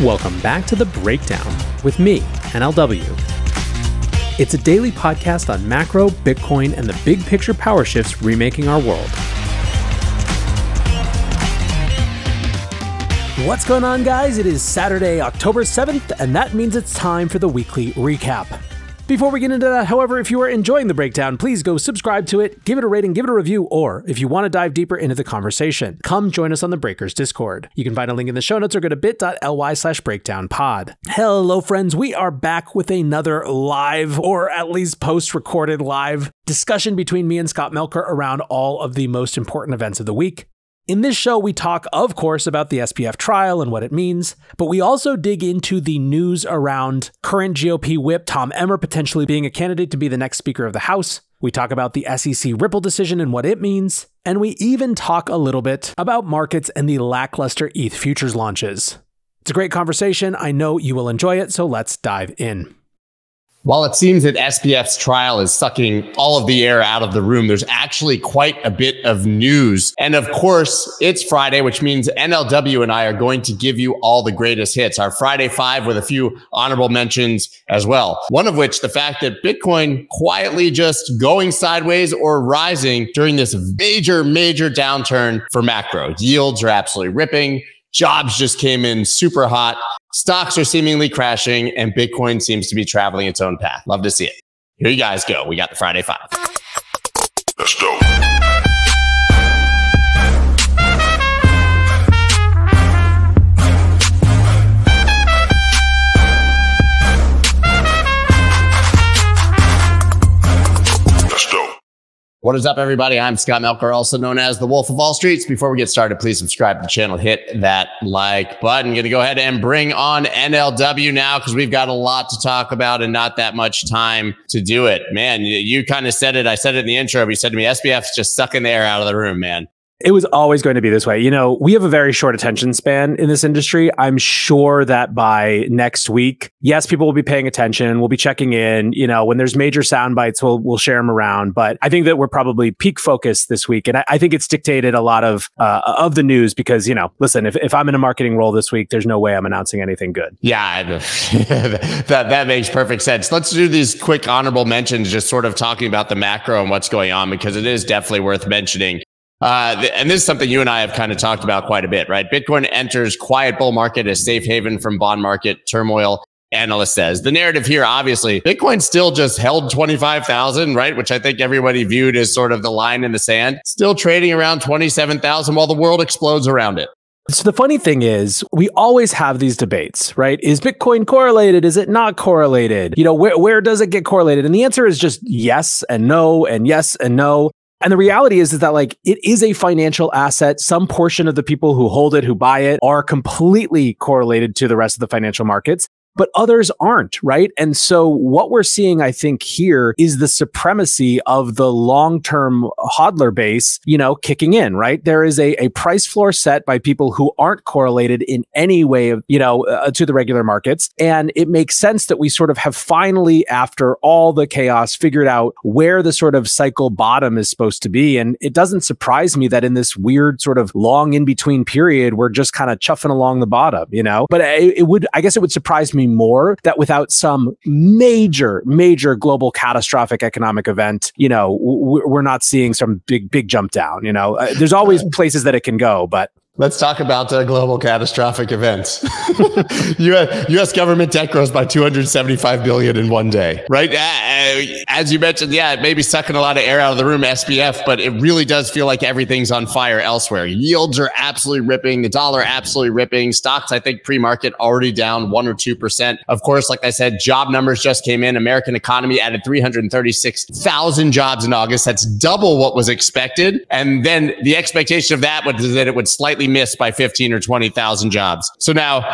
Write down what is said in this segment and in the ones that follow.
Welcome back to The Breakdown with me, NLW. It's a daily podcast on macro, Bitcoin, and the big picture power shifts remaking our world. What's going on, guys? It is Saturday, October 7th, and that means it's time for the weekly recap. Before we get into that, however, if you are enjoying The Breakdown, please go subscribe to it, give it a rating, give it a review, or if you want to dive deeper into the conversation, come join us on The Breakers Discord. You can find a link in the show notes or go to bit.ly/breakdownpod. Hello, friends. We are back with another live, or at least post-recorded live, discussion between me and Scott Melker around all of the most important events of the week. In this show, we talk, of course, about the SPF trial and what it means, but we also dig into the news around current GOP whip Tom Emmer potentially being a candidate to be the next Speaker of the House. We talk about the SEC Ripple decision and what it means, and we even talk a little bit about markets and the lackluster ETH futures launches. It's a great conversation. I know you will enjoy it, so let's dive in. While it seems that SPF's trial is sucking all of the air out of the room, there's actually quite a bit of news. And of course, it's Friday, which means NLW and I are going to give you all the greatest hits. Our Friday Five with a few honorable mentions as well. One of which, the fact that Bitcoin quietly just going sideways or rising during this major, major downturn for macro. Yields are absolutely ripping. Jobs just came in super hot. Stocks are seemingly crashing, and Bitcoin seems to be traveling its own path. Love to see it. Here you guys go. We got the Friday Five. Let's go. What is up, everybody? I'm Scott Melker, also known as the Wolf of Wall Street. Before we get started, please subscribe to the channel. Hit that like button. Going to go ahead and bring on NLW now because we've got a lot to talk about and not that much time to do it. Man, you kind of said it. I said it in the intro, but you said to me, SPF's just sucking the air out of the room, man. It was always going to be this way. You know, we have a very short attention span in this industry. I'm sure that by next week, yes, people will be paying attention. We'll be checking in. You know, when there's major sound bites, we'll share them around. But I think that we're probably peak focused this week. And I think it's dictated a lot of the news because, you know, listen, if I'm in a marketing role this week, there's no way I'm announcing anything good. Yeah, that makes perfect sense. Let's do these quick honorable mentions, just sort of talking about the macro and what's going on, because it is definitely worth mentioning. And this is something you and I have kind of talked about quite a bit, right? Bitcoin enters quiet bull market as safe haven from bond market turmoil, analyst says. The narrative here, obviously, Bitcoin still just held 25,000, right? Which I think everybody viewed as sort of the line in the sand, still trading around 27,000 while the world explodes around it. So the funny thing is, we always have these debates, right? Is Bitcoin correlated? Is it not correlated? You know, where does it get correlated? And the answer is just yes and no and yes and no. And the reality is that, like, it is a financial asset. Some portion of the people who hold it, who buy it, are completely correlated to the rest of the financial markets, but others aren't, right? And so what we're seeing, I think, here is the supremacy of the long-term hodler base, you know, kicking in, right? There is a price floor set by people who aren't correlated in any way, you know, to the regular markets. And it makes sense that we sort of have finally, after all the chaos, figured out where the sort of cycle bottom is supposed to be. And it doesn't surprise me that in this weird sort of long in-between period, we're just kind of chuffing along the bottom, you know? But I guess it would surprise me more that without some major, major global catastrophic economic event, you know, we're not seeing some big, big jump down. You know, there's always places that it can go, but. Let's talk about global catastrophic events. U.S. government debt grows by $275 billion in one day, right? As you mentioned, yeah, it may be sucking a lot of air out of the room, SPF, but it really does feel like everything's on fire elsewhere. Yields are absolutely ripping. The dollar absolutely ripping. Stocks, I think, pre-market already down 1 or 2%. Of course, like I said, job numbers just came in. American economy added 336,000 jobs in August. That's double what was expected. And then the expectation of that was that it would slightly missed by 15 or 20,000 jobs. So now,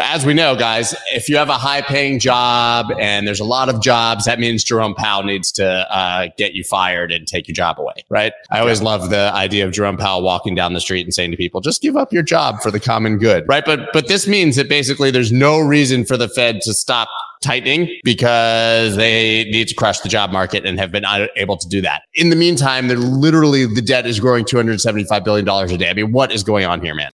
as we know, guys, if you have a high paying job and there's a lot of jobs, that means Jerome Powell needs to get you fired and take your job away, right? I always love the idea of Jerome Powell walking down the street and saying to people, just give up your job for the common good, right? But this means that basically there's no reason for the Fed to stop tightening because they need to crush the job market and have been unable to do that. In the meantime, they're literally, the debt is growing $275 billion a day. I mean, what is going on here, man?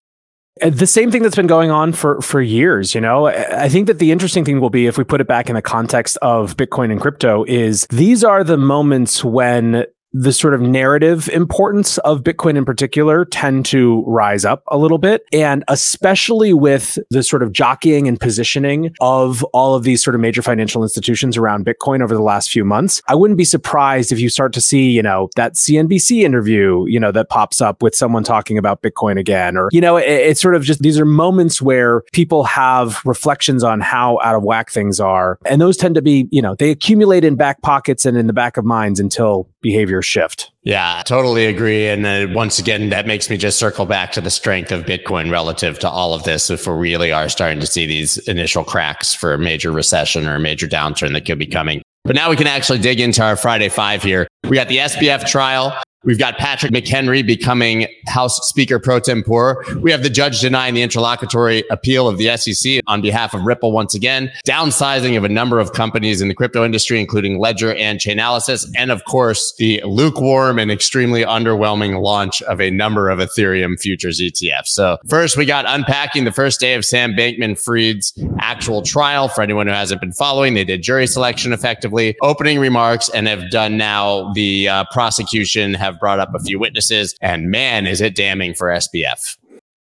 The same thing that's been going on for years, you know. I think that the interesting thing will be, if we put it back in the context of Bitcoin and crypto, is these are the moments when the sort of narrative importance of Bitcoin in particular tend to rise up a little bit. And especially with the sort of jockeying and positioning of all of these sort of major financial institutions around Bitcoin over the last few months, I wouldn't be surprised if you start to see, you know, that CNBC interview, you know, that pops up with someone talking about Bitcoin again, or, you know, it's sort of just, these are moments where people have reflections on how out of whack things are. And those tend to be, you know, they accumulate in back pockets and in the back of minds until behavior shift. Yeah, totally agree. And then once again, that makes me just circle back to the strength of Bitcoin relative to all of this. If we really are starting to see these initial cracks for a major recession or a major downturn that could be coming. But now we can actually dig into our Friday Five here. We got the SPF trial. We've got Patrick McHenry becoming House Speaker pro tempore. We have the judge denying the interlocutory appeal of the SEC on behalf of Ripple once again. Downsizing of a number of companies in the crypto industry, including Ledger and Chainalysis. And of course, the lukewarm and extremely underwhelming launch of a number of Ethereum futures ETFs. So first, we got unpacking the first day of Sam Bankman-Fried's actual trial. For anyone who hasn't been following, they did jury selection effectively, opening remarks, and have done now the prosecution have brought up a few witnesses, and man, is it damning for SPF.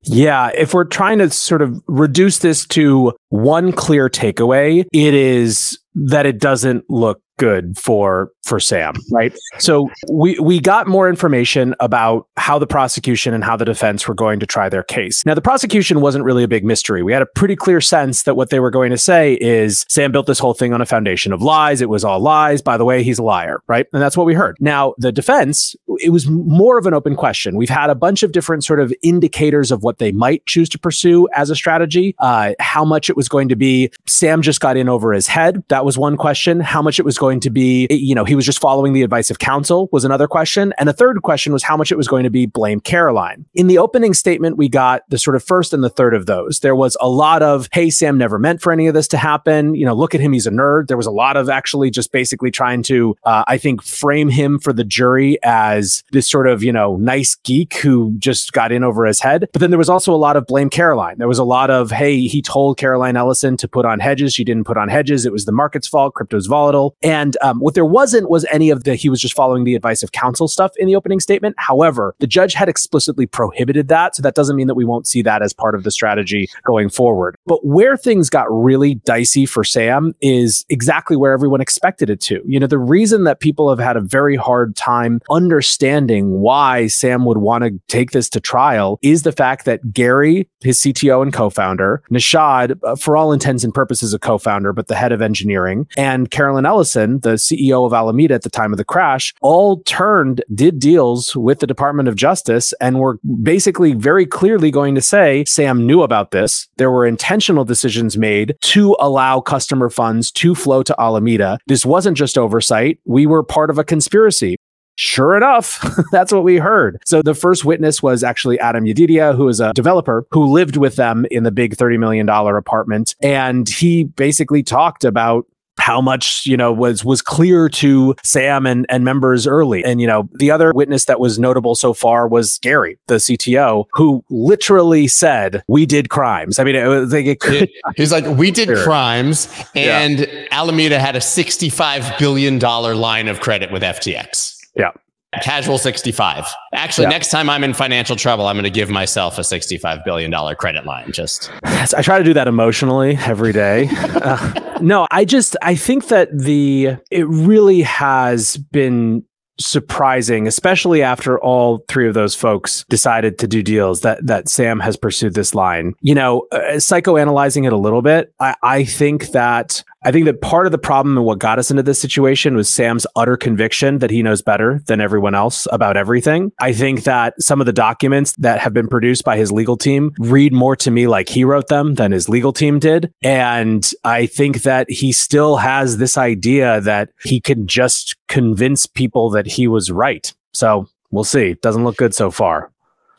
Yeah, if we're trying to sort of reduce this to one clear takeaway, it is that it doesn't look good for Sam, right? So we got more information about how the prosecution and how the defense were going to try their case. Now, the prosecution wasn't really a big mystery. We had a pretty clear sense that what they were going to say is Sam built this whole thing on a foundation of lies. It was all lies. By the way, he's a liar, right? And that's what we heard. Now, the defense, it was more of an open question. We've had a bunch of different sort of indicators of what they might choose to pursue as a strategy, how much it was going to be Sam just got in over his head. That was one question. How much it was going to be, you know, he was just following the advice of counsel was another question. And a third question was how much it was going to be blame Caroline. In the opening statement, we got the sort of first and the third of those. There was a lot of, hey, Sam never meant for any of this to happen. You know, look at him, he's a nerd. There was a lot of actually just basically trying to, I think, frame him for the jury as this sort of, you know, nice geek who just got in over his head. But then there was also a lot of blame Caroline. There was a lot of, hey, he told Caroline Ellison to put on hedges. She didn't put on hedges. It was the market's fault. Crypto's volatile. And what there wasn't was any of the, he was just following the advice of counsel stuff in the opening statement. However, the judge had explicitly prohibited that. So that doesn't mean that we won't see that as part of the strategy going forward. But where things got really dicey for Sam is exactly where everyone expected it to. You know, the reason that people have had a very hard time understanding why Sam would want to take this to trial is the fact that Gary, his CTO and co-founder, Nishad, for all intents and purposes, a co-founder, but the head of engineering, and Caroline Ellison, the CEO of Alameda at the time of the crash, all did deals with the Department of Justice and were basically very clearly going to say, Sam knew about this. There were intentional decisions made to allow customer funds to flow to Alameda. This wasn't just oversight. We were part of a conspiracy. Sure enough, that's what we heard. So the first witness was actually Adam Yedidia, who is a developer who lived with them in the big $30 million apartment. And he basically talked about how much, you know, was clear to Sam and members early. And, you know, the other witness that was notable so far was Gary, the CTO, who literally said, we did crimes. I mean, he's like, we did crimes. And yeah. Alameda had a $65 billion line of credit with FTX. Yeah. Casual 65. Actually, yeah. Next time I'm in financial trouble, I'm going to give myself a $65 billion credit line. Just I try to do that emotionally every day. No, I think that it really has been surprising, especially after all three of those folks decided to do deals, that Sam has pursued this line. You know, psychoanalyzing it a little bit, I think that part of the problem and what got us into this situation was Sam's utter conviction that he knows better than everyone else about everything. I think that some of the documents that have been produced by his legal team read more to me like he wrote them than his legal team did. And I think that he still has this idea that he can just convince people that he was right. So we'll see. Doesn't look good so far.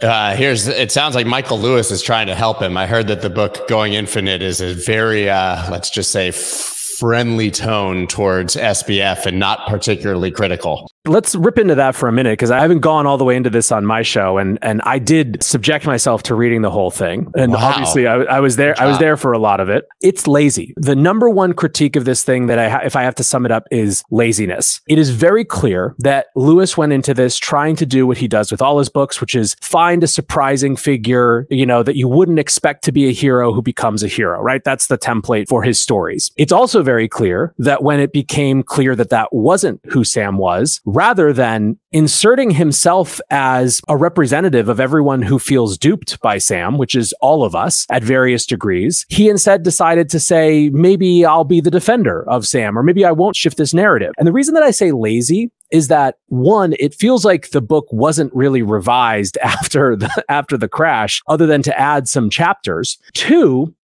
It sounds like Michael Lewis is trying to help him. I heard that the book Going Infinite is a very, let's just say, friendly tone towards SBF and not particularly critical. Let's rip into that for a minute, because I haven't gone all the way into this on my show, and I did subject myself to reading the whole thing. And obviously, I was there. I was there for a lot of it. It's lazy. The number one critique of this thing that if I have to sum it up, is laziness. It is very clear that Lewis went into this trying to do what he does with all his books, which is find a surprising figure, you know, that you wouldn't expect to be a hero who becomes a hero, right? That's the template for his stories. It's also very clear that when it became clear that that wasn't who Sam was, rather than inserting himself as a representative of everyone who feels duped by Sam, which is all of us at various degrees, he instead decided to say, maybe I'll be the defender of Sam, or maybe I won't shift this narrative. And the reason that I say lazy is that, one, it feels like the book wasn't really revised after the crash, other than to add some chapters. Two,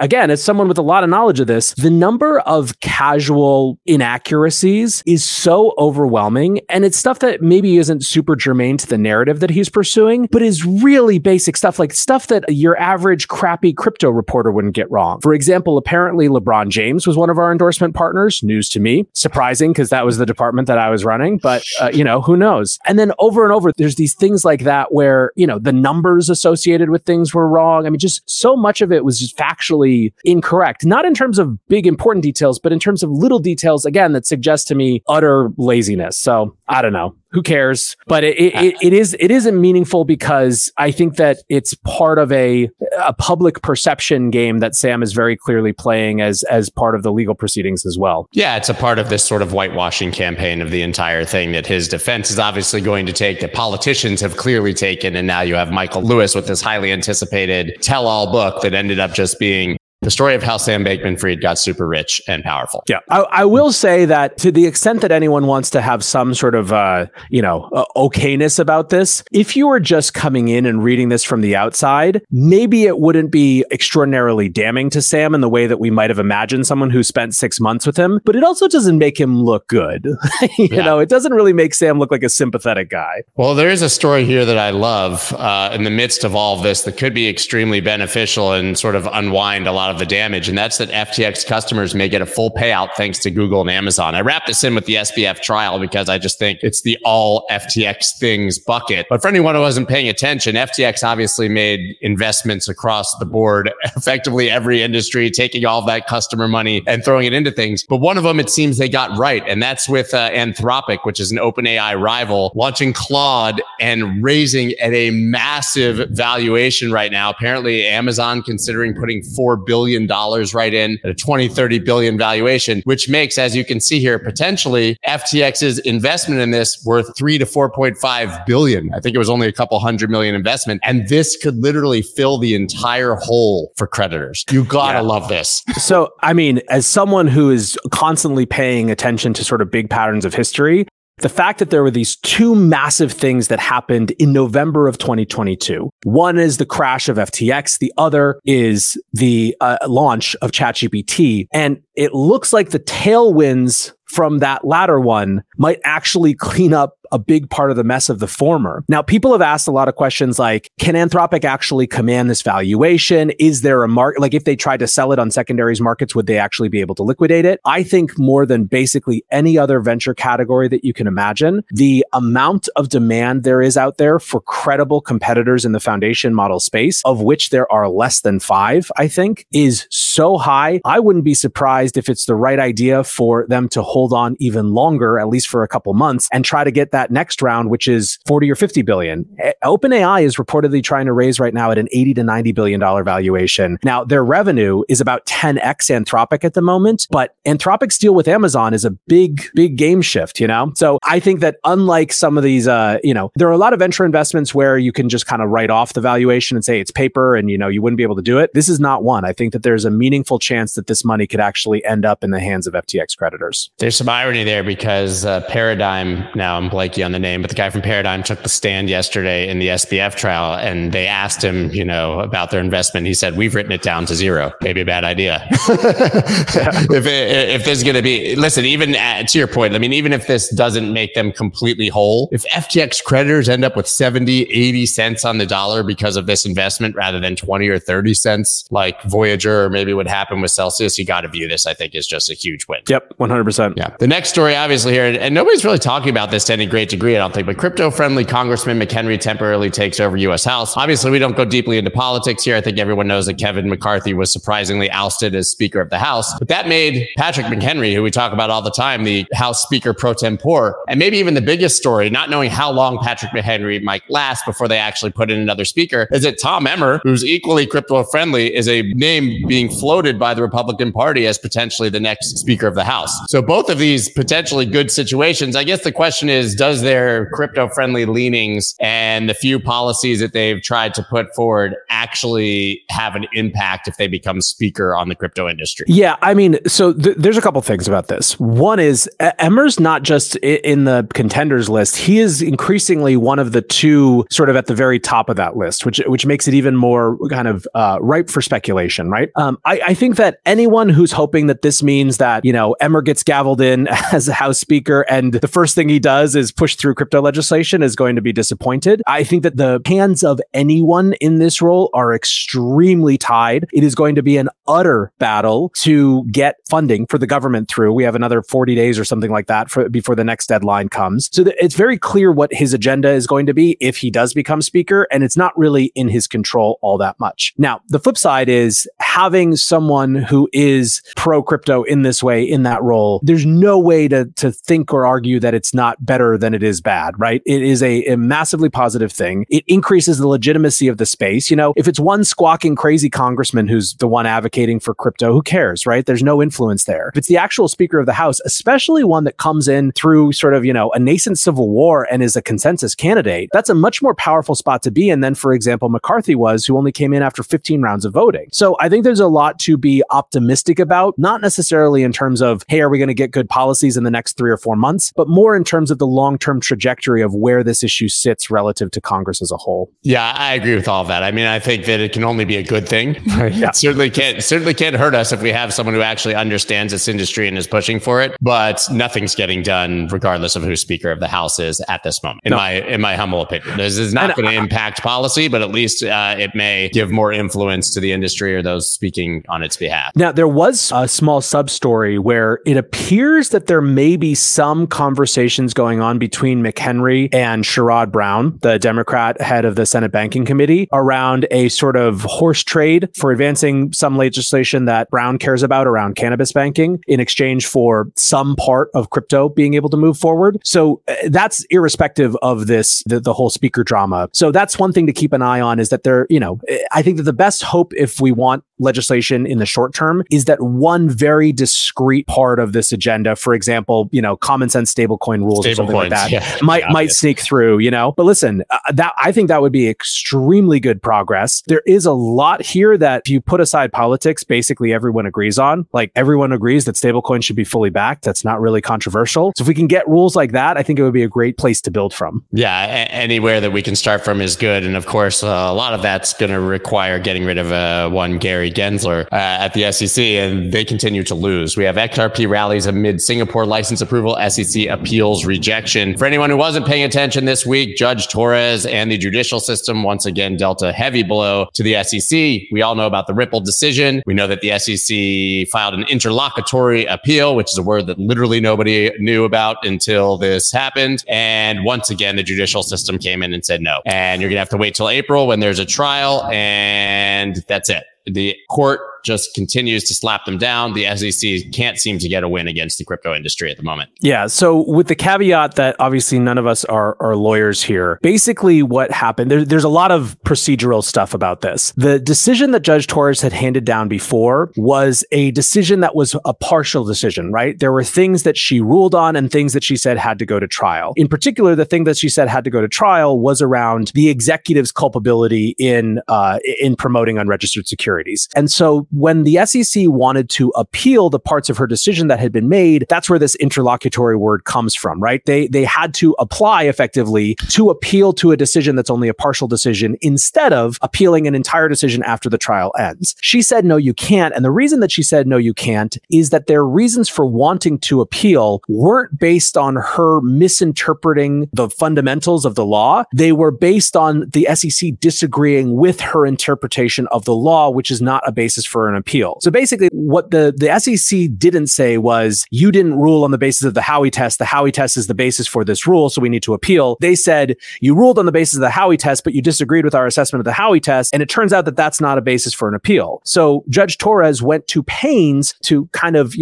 again, as someone with a lot of knowledge of this, the number of casual inaccuracies is so overwhelming. And it's stuff that maybe isn't super germane to the narrative that he's pursuing, but is really basic stuff, like stuff that your average crappy crypto reporter wouldn't get wrong. For example, apparently LeBron James was one of our endorsement partners. News to me. Surprising, because that was the department that I was running. But, you know, who knows? And then over and over, there's these things like that where, you know, the numbers associated with things were wrong. I mean, just so much of it was just factually incorrect, not in terms of big important details, but in terms of little details, again, that suggest to me utter laziness. So I don't know. Who cares? But it isn't meaningful, because I think that it's part of a public perception game that Sam is very clearly playing as part of the legal proceedings as well. Yeah, it's a part of this sort of whitewashing campaign of the entire thing that his defense is obviously going to take, that politicians have clearly taken. And now you have Michael Lewis with this highly anticipated tell-all book that ended up just being the story of how Sam Bankman-Fried got super rich and powerful. Yeah, I will say that to the extent that anyone wants to have some sort of, okayness about this, if you were just coming in and reading this from the outside, maybe it wouldn't be extraordinarily damning to Sam in the way that we might have imagined someone who spent 6 months with him, but it also doesn't make him look good. you know, it doesn't really make Sam look like a sympathetic guy. Well, there is a story here that I love in the midst of all of this that could be extremely beneficial and sort of unwind a lot of the damage, and that's that FTX customers may get a full payout thanks to Google and Amazon. I wrap this in with the SPF trial because I just think it's the all FTX things bucket. But for anyone who wasn't paying attention, FTX obviously made investments across the board, effectively every industry, taking all that customer money and throwing it into things. But one of them, it seems they got right, and that's with Anthropic, which is an OpenAI rival, launching Claude and raising at a massive valuation right now. Apparently, Amazon considering putting $4 billion right in at a 20-30 billion valuation, which makes, as you can see here, potentially FTX's investment in this worth 3 to 4.5 billion. I think it was only a couple $100 million investment, and this could literally fill the entire hole for creditors. You gotta love this. So, I mean, as someone who is constantly paying attention to sort of big patterns of history, the fact that there were these two massive things that happened in November of 2022. One is the crash of FTX. The other is the launch of ChatGPT. And it looks like the tailwinds from that latter one might actually clean up a big part of the mess of the former. Now, people have asked a lot of questions like, can Anthropic actually command this valuation? Is there a market? Like, if they tried to sell it on secondaries markets, would they actually be able to liquidate it? I think more than basically any other venture category that you can imagine, the amount of demand there is out there for credible competitors in the foundation model space, of which there are less than 5, I think, is so high. I wouldn't be surprised if it's the right idea for them to hold on even longer, at least for a couple months, and try to get that next round, which is 40 or 50 billion. OpenAI is reportedly trying to raise right now at an $80 to $90 billion valuation. Now, their revenue is about 10x Anthropic at the moment, but Anthropic's deal with Amazon is a big, big game shift, you know? So I think that unlike some of these, there are a lot of venture investments where you can just kind of write off the valuation and say it's paper and, you know, you wouldn't be able to do it. This is not one. I think that there's a meaningful chance that this money could actually end up in the hands of FTX creditors. There's some irony there because Paradigm, now I'm blanking Nike on the name, but the guy from Paradigm took the stand yesterday in the SPF trial, and they asked him, you know, about their investment. He said, "We've written it down to zero. Maybe a bad idea." If there's going to be, listen, even at, to your point, I mean, even if this doesn't make them completely whole, if FTX creditors end up with 70, 80 cents on the dollar because of this investment rather than 20 or 30 cents, like Voyager, or maybe what happened with Celsius, you got to view this, I think, as just a huge win. Yep, 100%. Yeah. The next story, obviously, here, and nobody's really talking about this to any great degree, I don't think, but crypto-friendly Congressman McHenry temporarily takes over U.S. House. Obviously, we don't go deeply into politics here. I think everyone knows that Kevin McCarthy was surprisingly ousted as Speaker of the House, but that made Patrick McHenry, who we talk about all the time, the House Speaker pro tempore, and maybe even the biggest story, not knowing how long Patrick McHenry might last before they actually put in another speaker, is that Tom Emmer, who's equally crypto-friendly, is a name being floated by the Republican Party as potentially the next Speaker of the House. So both of these potentially good situations. I guess the question is, does their crypto-friendly leanings and the few policies that they've tried to put forward actually have an impact if they become speaker on the crypto industry? Yeah, I mean, so there's a couple things about this. One is Emmer's not just in the contenders list. He is increasingly one of the two sort of at the very top of that list, which makes it even more kind of ripe for speculation, right? I think that anyone who's hoping that this means that, you know, Emmer gets gavelled in as a House Speaker and the first thing he does is push through crypto legislation is going to be disappointed. I think that the hands of anyone in this role are extremely tied. It is going to be an utter battle to get funding for the government through. We have another 40 days or something like that before the next deadline comes. So it's very clear what his agenda is going to be if he does become Speaker, and it's not really in his control all that much. Now, the flip side is having someone who is pro-crypto in this way, in that role, there's no way to think or argue that it's not better than it is bad, right? It is a massively positive thing. It increases the legitimacy of the space. You know, if it's one squawking crazy congressman who's the one advocating for crypto, who cares, right? There's no influence there. If it's the actual Speaker of the House, especially one that comes in through sort of, you know, a nascent civil war and is a consensus candidate, that's a much more powerful spot to be in than, for example, McCarthy was, who only came in after 15 rounds of voting. So I think there's a lot to be optimistic about, not necessarily in terms of, hey, are we going to get good policies in the next 3 or 4 months, but more in terms of the long-term trajectory of where this issue sits relative to Congress as a whole. Yeah, I agree with all of that. I mean, I think that it can only be a good thing. Yeah. It certainly can't hurt us if we have someone who actually understands this industry and is pushing for it, but nothing's getting done regardless of who Speaker of the House is at this moment, in my humble opinion. This is not going to impact policy, but at least it may give more influence to the industry or those speaking on its behalf. Now, there was a small sub-story where it appears that there may be some conversations going on between McHenry and Sherrod Brown, the Democrat head of the Senate Banking Committee, around a sort of horse trade for advancing some legislation that Brown cares about around cannabis banking in exchange for some part of crypto being able to move forward. So that's irrespective of this, the whole speaker drama. So that's one thing to keep an eye on, is that there, you know, I think that the best hope if we want legislation in the short term is that one very discrete part of this agenda, for example, you know, common sense stablecoin rules or something like that, might sneak through, you know. But listen, that I think that would be extremely good progress. There is a lot here that, if you put aside politics, basically everyone agrees on. Like, everyone agrees that stablecoin should be fully backed. That's not really controversial. So if we can get rules like that, I think it would be a great place to build from. Yeah, anywhere that we can start from is good. And of course, a lot of that's going to require getting rid of one Gary Gensler at the SEC, and they continue to lose. We have XRP rallies amid Singapore license approval, SEC appeals rejection. For anyone who wasn't paying attention this week, Judge Torres and the judicial system once again dealt a heavy blow to the SEC. We all know about the Ripple decision. We know that the SEC filed an interlocutory appeal, which is a word that literally nobody knew about until this happened. And once again, the judicial system came in and said no. And you're going to have to wait till April when there's a trial, and that's it. The court just continues to slap them down. The SEC can't seem to get a win against the crypto industry at the moment. Yeah. So with the caveat that obviously none of us are lawyers here, basically what happened, there's a lot of procedural stuff about this. The decision that Judge Torres had handed down before was a decision that was a partial decision, right? There were things that she ruled on and things that she said had to go to trial. In particular, the thing that she said had to go to trial was around the executive's culpability in promoting unregistered securities. And so when the SEC wanted to appeal the parts of her decision that had been made, that's where this interlocutory word comes from, right? They had to apply effectively to appeal to a decision that's only a partial decision instead of appealing an entire decision after the trial ends. She said, no, you can't. And the reason that she said, no, you can't is that their reasons for wanting to appeal weren't based on her misinterpreting the fundamentals of the law. They were based on the SEC disagreeing with her interpretation of the law, which is not a basis for an appeal. So basically what the SEC didn't say was, you didn't rule on the basis of the Howey test. The Howey test is the basis for this rule, so we need to appeal. They said, you ruled on the basis of the Howey test, but you disagreed with our assessment of the Howey test. And it turns out that that's not a basis for an appeal. So Judge Torres went to pains to kind of,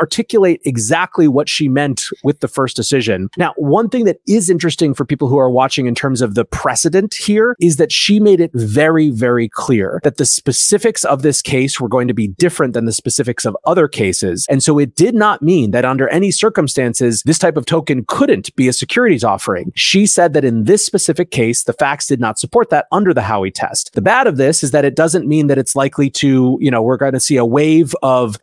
articulate exactly what she meant with the first decision. Now, one thing that is interesting for people who are watching in terms of the precedent here is that she made it very, very clear that the specifics of this case were going to be different than the specifics of other cases. And so it did not mean that under any circumstances, this type of token couldn't be a securities offering. She said that in this specific case, the facts did not support that under the Howey test. The bad of this is that it doesn't mean that it's likely to, we're going to see a wave of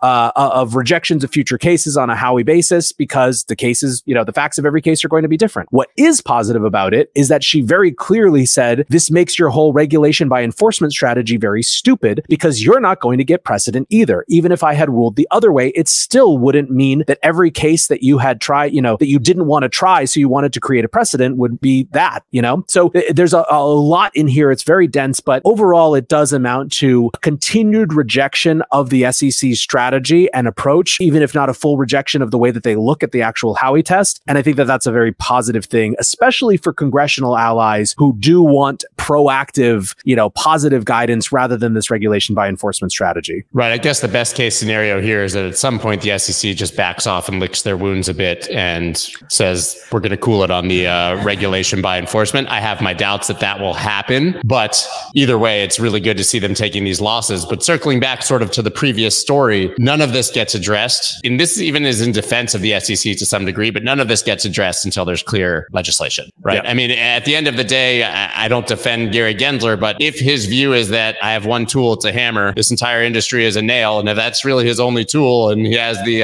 rejections of future cases on a Howey basis, because the cases, the facts of every case are going to be different. What is positive about it is that she very clearly said, this makes your whole regulation by enforcement strategy very stupid, because you're not going to get precedent either. Even if I had ruled the other way, it still wouldn't mean that every case that you had tried, that you didn't want to try, so you wanted to create a precedent would be that, So there's a lot in here. It's very dense, but overall, it does amount to continued rejection of the SEC's strategy and approach, even if not a full rejection of the way that they look at the actual Howey test. And I think that that's a very positive thing, especially for congressional allies who do want proactive, positive guidance rather than this regulation by enforcement strategy. Right. I guess the best case scenario here is that at some point the SEC just backs off and licks their wounds a bit and says, we're going to cool it on the regulation by enforcement. I have my doubts that that will happen, but either way, it's really good to see them taking these losses. But circling back sort of to the previous story, none of this gets addressed. And this even is in defense of the SEC to some degree, but none of this gets addressed until there's clear legislation, right? Yeah. I mean, at the end of the day, I don't defend Gary Gensler, but if his view is that I have one tool to hammer, this entire industry is a nail, and if that's really his only tool and he has the,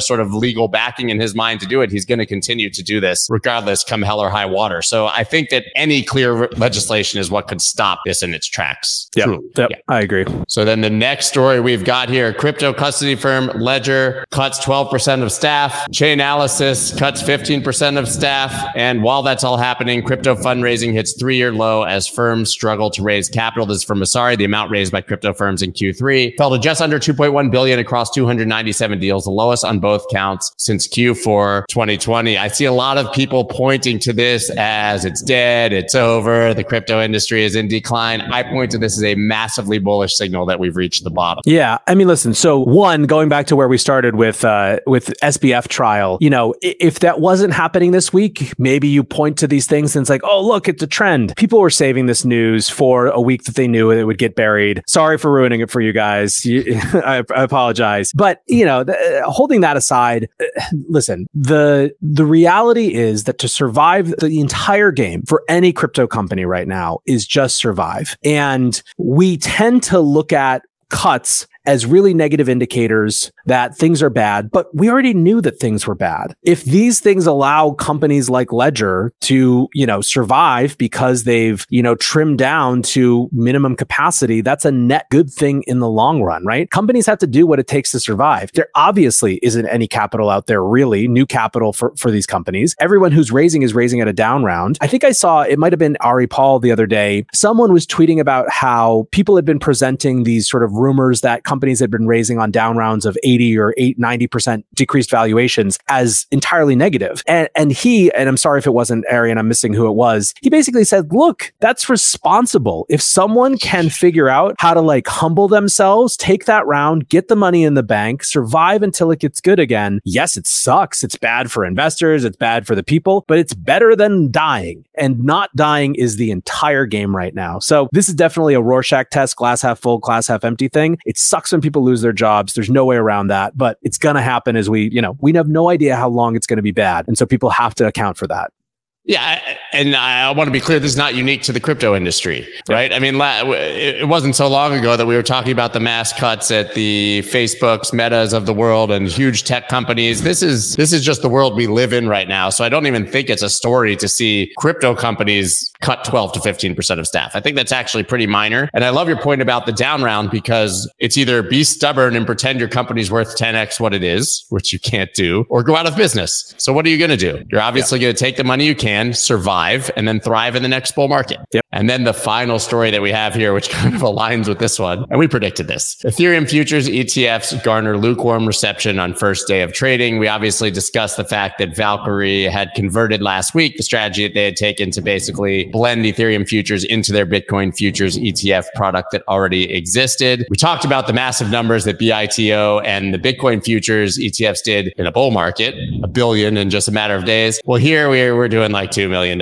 sort of legal backing in his mind to do it, he's going to continue to do this regardless, come hell or high water. So I think that any clear legislation is what could stop this in its tracks. Yep. Yeah. I agree. So then the next story we've got here, crypto custody firm Ledger cuts 12% of staff, Chainalysis cuts 15% of staff. And while that's all happening, crypto fundraising hits three-year low as firms struggle to raise capital. This is from Messari. The amount raised by crypto firms in Q3 fell to just under $2.1 billion across 297 deals, the lowest on both counts since Q4 2020. I see a lot of people pointing to this as it's dead, it's over, the crypto industry is in decline. I point to this as a massively bullish signal that we've reached the bottom. Yeah. I mean, listen, so one, going back to where we started with SPF trial, if that wasn't happening this week, maybe you point to these things and it's like, oh, look, it's a trend. People were saving this news for a week that they knew it would get buried. Sorry for ruining it for you guys. I apologize. But, holding that aside, listen, the reality is that to survive the entire game for any crypto company right now is just survive. And we tend to look at cuts as really negative indicators that things are bad, but we already knew that things were bad. If these things allow companies like Ledger to, survive because they've, trimmed down to minimum capacity, that's a net good thing in the long run, right? Companies have to do what it takes to survive. There obviously isn't any capital out there, really, new capital for these companies. Everyone who's raising is raising at a down round. I think I saw, it might've been Ari Paul the other day, someone was tweeting about how people had been presenting these sort of rumors that companies had been raising on down rounds of 80 or 90% decreased valuations as entirely negative. And he, and I'm sorry if it wasn't Ari and I'm missing who it was, he basically said, look, that's responsible. If someone can figure out how to humble themselves, take that round, get the money in the bank, survive until it gets good again. Yes, it sucks. It's bad for investors. It's bad for the people, but it's better than dying. And not dying is the entire game right now. So this is definitely a Rorschach test, glass half full, glass half empty thing. It sucks when people lose their jobs. There's no way around that, but it's going to happen as we have no idea how long it's going to be bad. And so people have to account for that. Yeah. And I want to be clear, this is not unique to the crypto industry, right? Yeah. I mean, it wasn't so long ago that we were talking about the mass cuts at the Facebooks, Metas of the world and huge tech companies. This is just the world we live in right now. So I don't even think it's a story to see crypto companies cut 12 to 15% of staff. I think that's actually pretty minor. And I love your point about the down round, because it's either be stubborn and pretend your company's worth 10x what it is, which you can't do, or go out of business. So what are you going to do? You're obviously going to take the money you can, survive, and then thrive in the next bull market. Yep. And then the final story that we have here, which kind of aligns with this one, and we predicted this. Ethereum futures ETFs garner lukewarm reception on first day of trading. We obviously discussed the fact that Valkyrie had converted last week, the strategy that they had taken to basically blend Ethereum futures into their Bitcoin futures ETF product that already existed. We talked about the massive numbers that BITO and the Bitcoin futures ETFs did in a bull market, $1 billion in just a matter of days. Well, here we're doing like $2 million.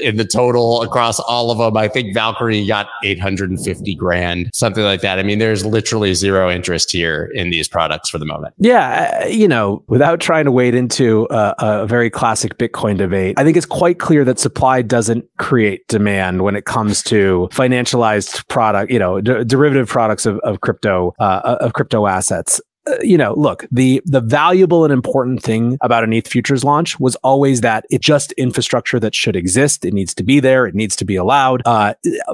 In the total across all of them, I think Valkyrie got $850,000, something like that. I mean, there's literally zero interest here in these products for the moment. Yeah. Without trying to wade into a very classic Bitcoin debate, I think it's quite clear that supply doesn't create demand when it comes to financialized product, derivative products of crypto assets. Look, the valuable and important thing about an ETH futures launch was always that it's just infrastructure that should exist. It needs to be there. It needs to be allowed.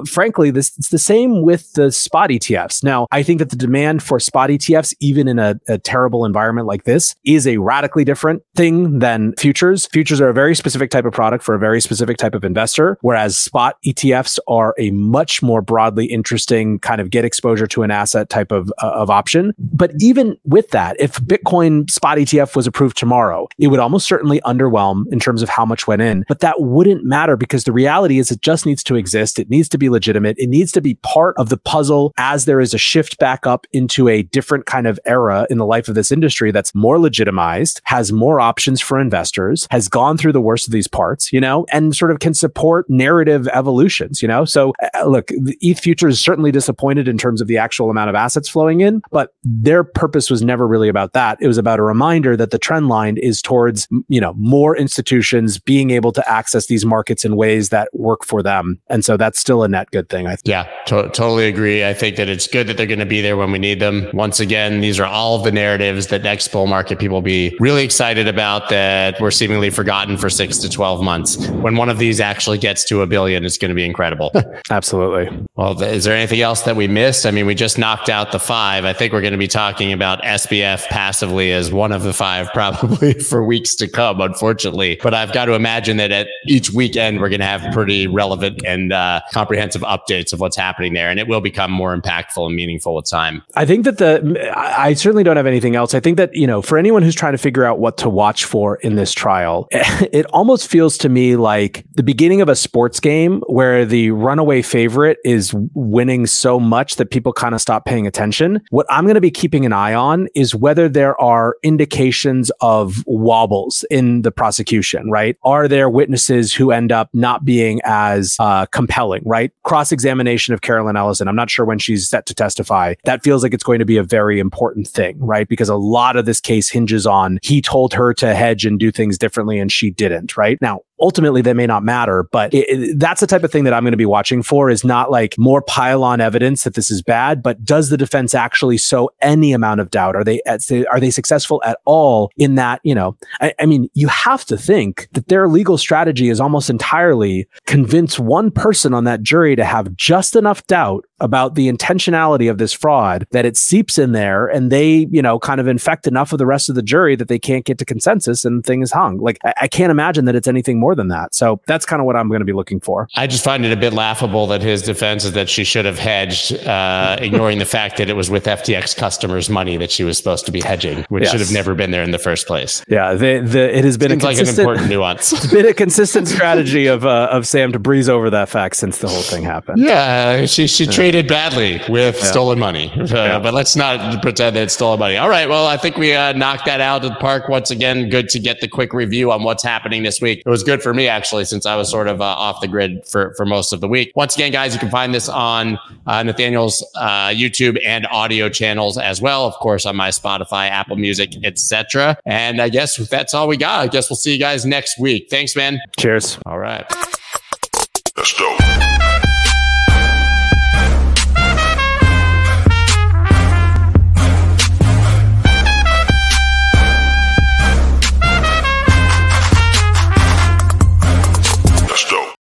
Frankly, it's the same with the spot ETFs. Now, I think that the demand for spot ETFs, even in a terrible environment like this, is a radically different thing than futures. Futures are a very specific type of product for a very specific type of investor, whereas spot ETFs are a much more broadly interesting kind of get exposure to an asset type of option. But even with that, if Bitcoin spot ETF was approved tomorrow, it would almost certainly underwhelm in terms of how much went in. But that wouldn't matter, because the reality is it just needs to exist. It needs to be legitimate. It needs to be part of the puzzle as there is a shift back up into a different kind of era in the life of this industry that's more legitimized, has more options for investors, has gone through the worst of these parts, and sort of can support narrative evolutions, So look, the ETH futures is certainly disappointed in terms of the actual amount of assets flowing in, but their purpose was never really about that. It was about a reminder that the trend line is towards, more institutions being able to access these markets in ways that work for them. And so that's still a net good thing, I think. Yeah, totally agree. I think that it's good that they're going to be there when we need them. Once again, these are all of the narratives that next bull market people will be really excited about that were seemingly forgotten for 6 to 12 months. When one of these actually gets to $1 billion, it's going to be incredible. Absolutely. Well, is there anything else that we missed? I mean, we just knocked out the 5. I think we're going to be talking about SPF passively as one of the 5 probably for weeks to come, unfortunately. But I've got to imagine that at each weekend, we're going to have pretty relevant and comprehensive updates of what's happening there. And it will become more impactful and meaningful with time. I think that I certainly don't have anything else. I think that, for anyone who's trying to figure out what to watch for in this trial, it almost feels to me like the beginning of a sports game where the runaway favorite is winning so much that people kind of stop paying attention. What I'm going to be keeping an eye on is whether there are indications of wobbles in the prosecution, right? Are there witnesses who end up not being as compelling, right? Cross-examination of Caroline Ellison. I'm not sure when she's set to testify. That feels like it's going to be a very important thing, right? Because a lot of this case hinges on he told her to hedge and do things differently and she didn't, right? Now, ultimately, that may not matter, but that's the type of thing that I'm going to be watching for, is not like more pile-on evidence that this is bad, but does the defense actually sow any amount of doubt? Are they successful at all in that, I mean, you have to think that their legal strategy is almost entirely convince one person on that jury to have just enough doubt about the intentionality of this fraud that it seeps in there and they, kind of infect enough of the rest of the jury that they can't get to consensus and the thing is hung. Like, I can't imagine that it's anything more than that. So that's kind of what I'm going to be looking for. I just find it a bit laughable that his defense is that she should have hedged, ignoring the fact that it was with FTX customers' money that she was supposed to be hedging, which should have never been there in the first place. Yeah, it has been an important nuance. It's been a consistent strategy of Sam to breeze over that fact since the whole thing happened. Yeah, she traded badly with stolen money, but let's not pretend that it's stolen money. All right, well, I think we knocked that out of the park once again. Good to get the quick review on what's happening this week. It was good good for me, actually, since I was sort of off the grid for most of the week. Once again, guys, you can find this on Nathaniel's YouTube and audio channels as well. Of course, on my Spotify, Apple Music, etc. And I guess that's all we got. I guess we'll see you guys next week. Thanks, man. Cheers. All right. That's dope.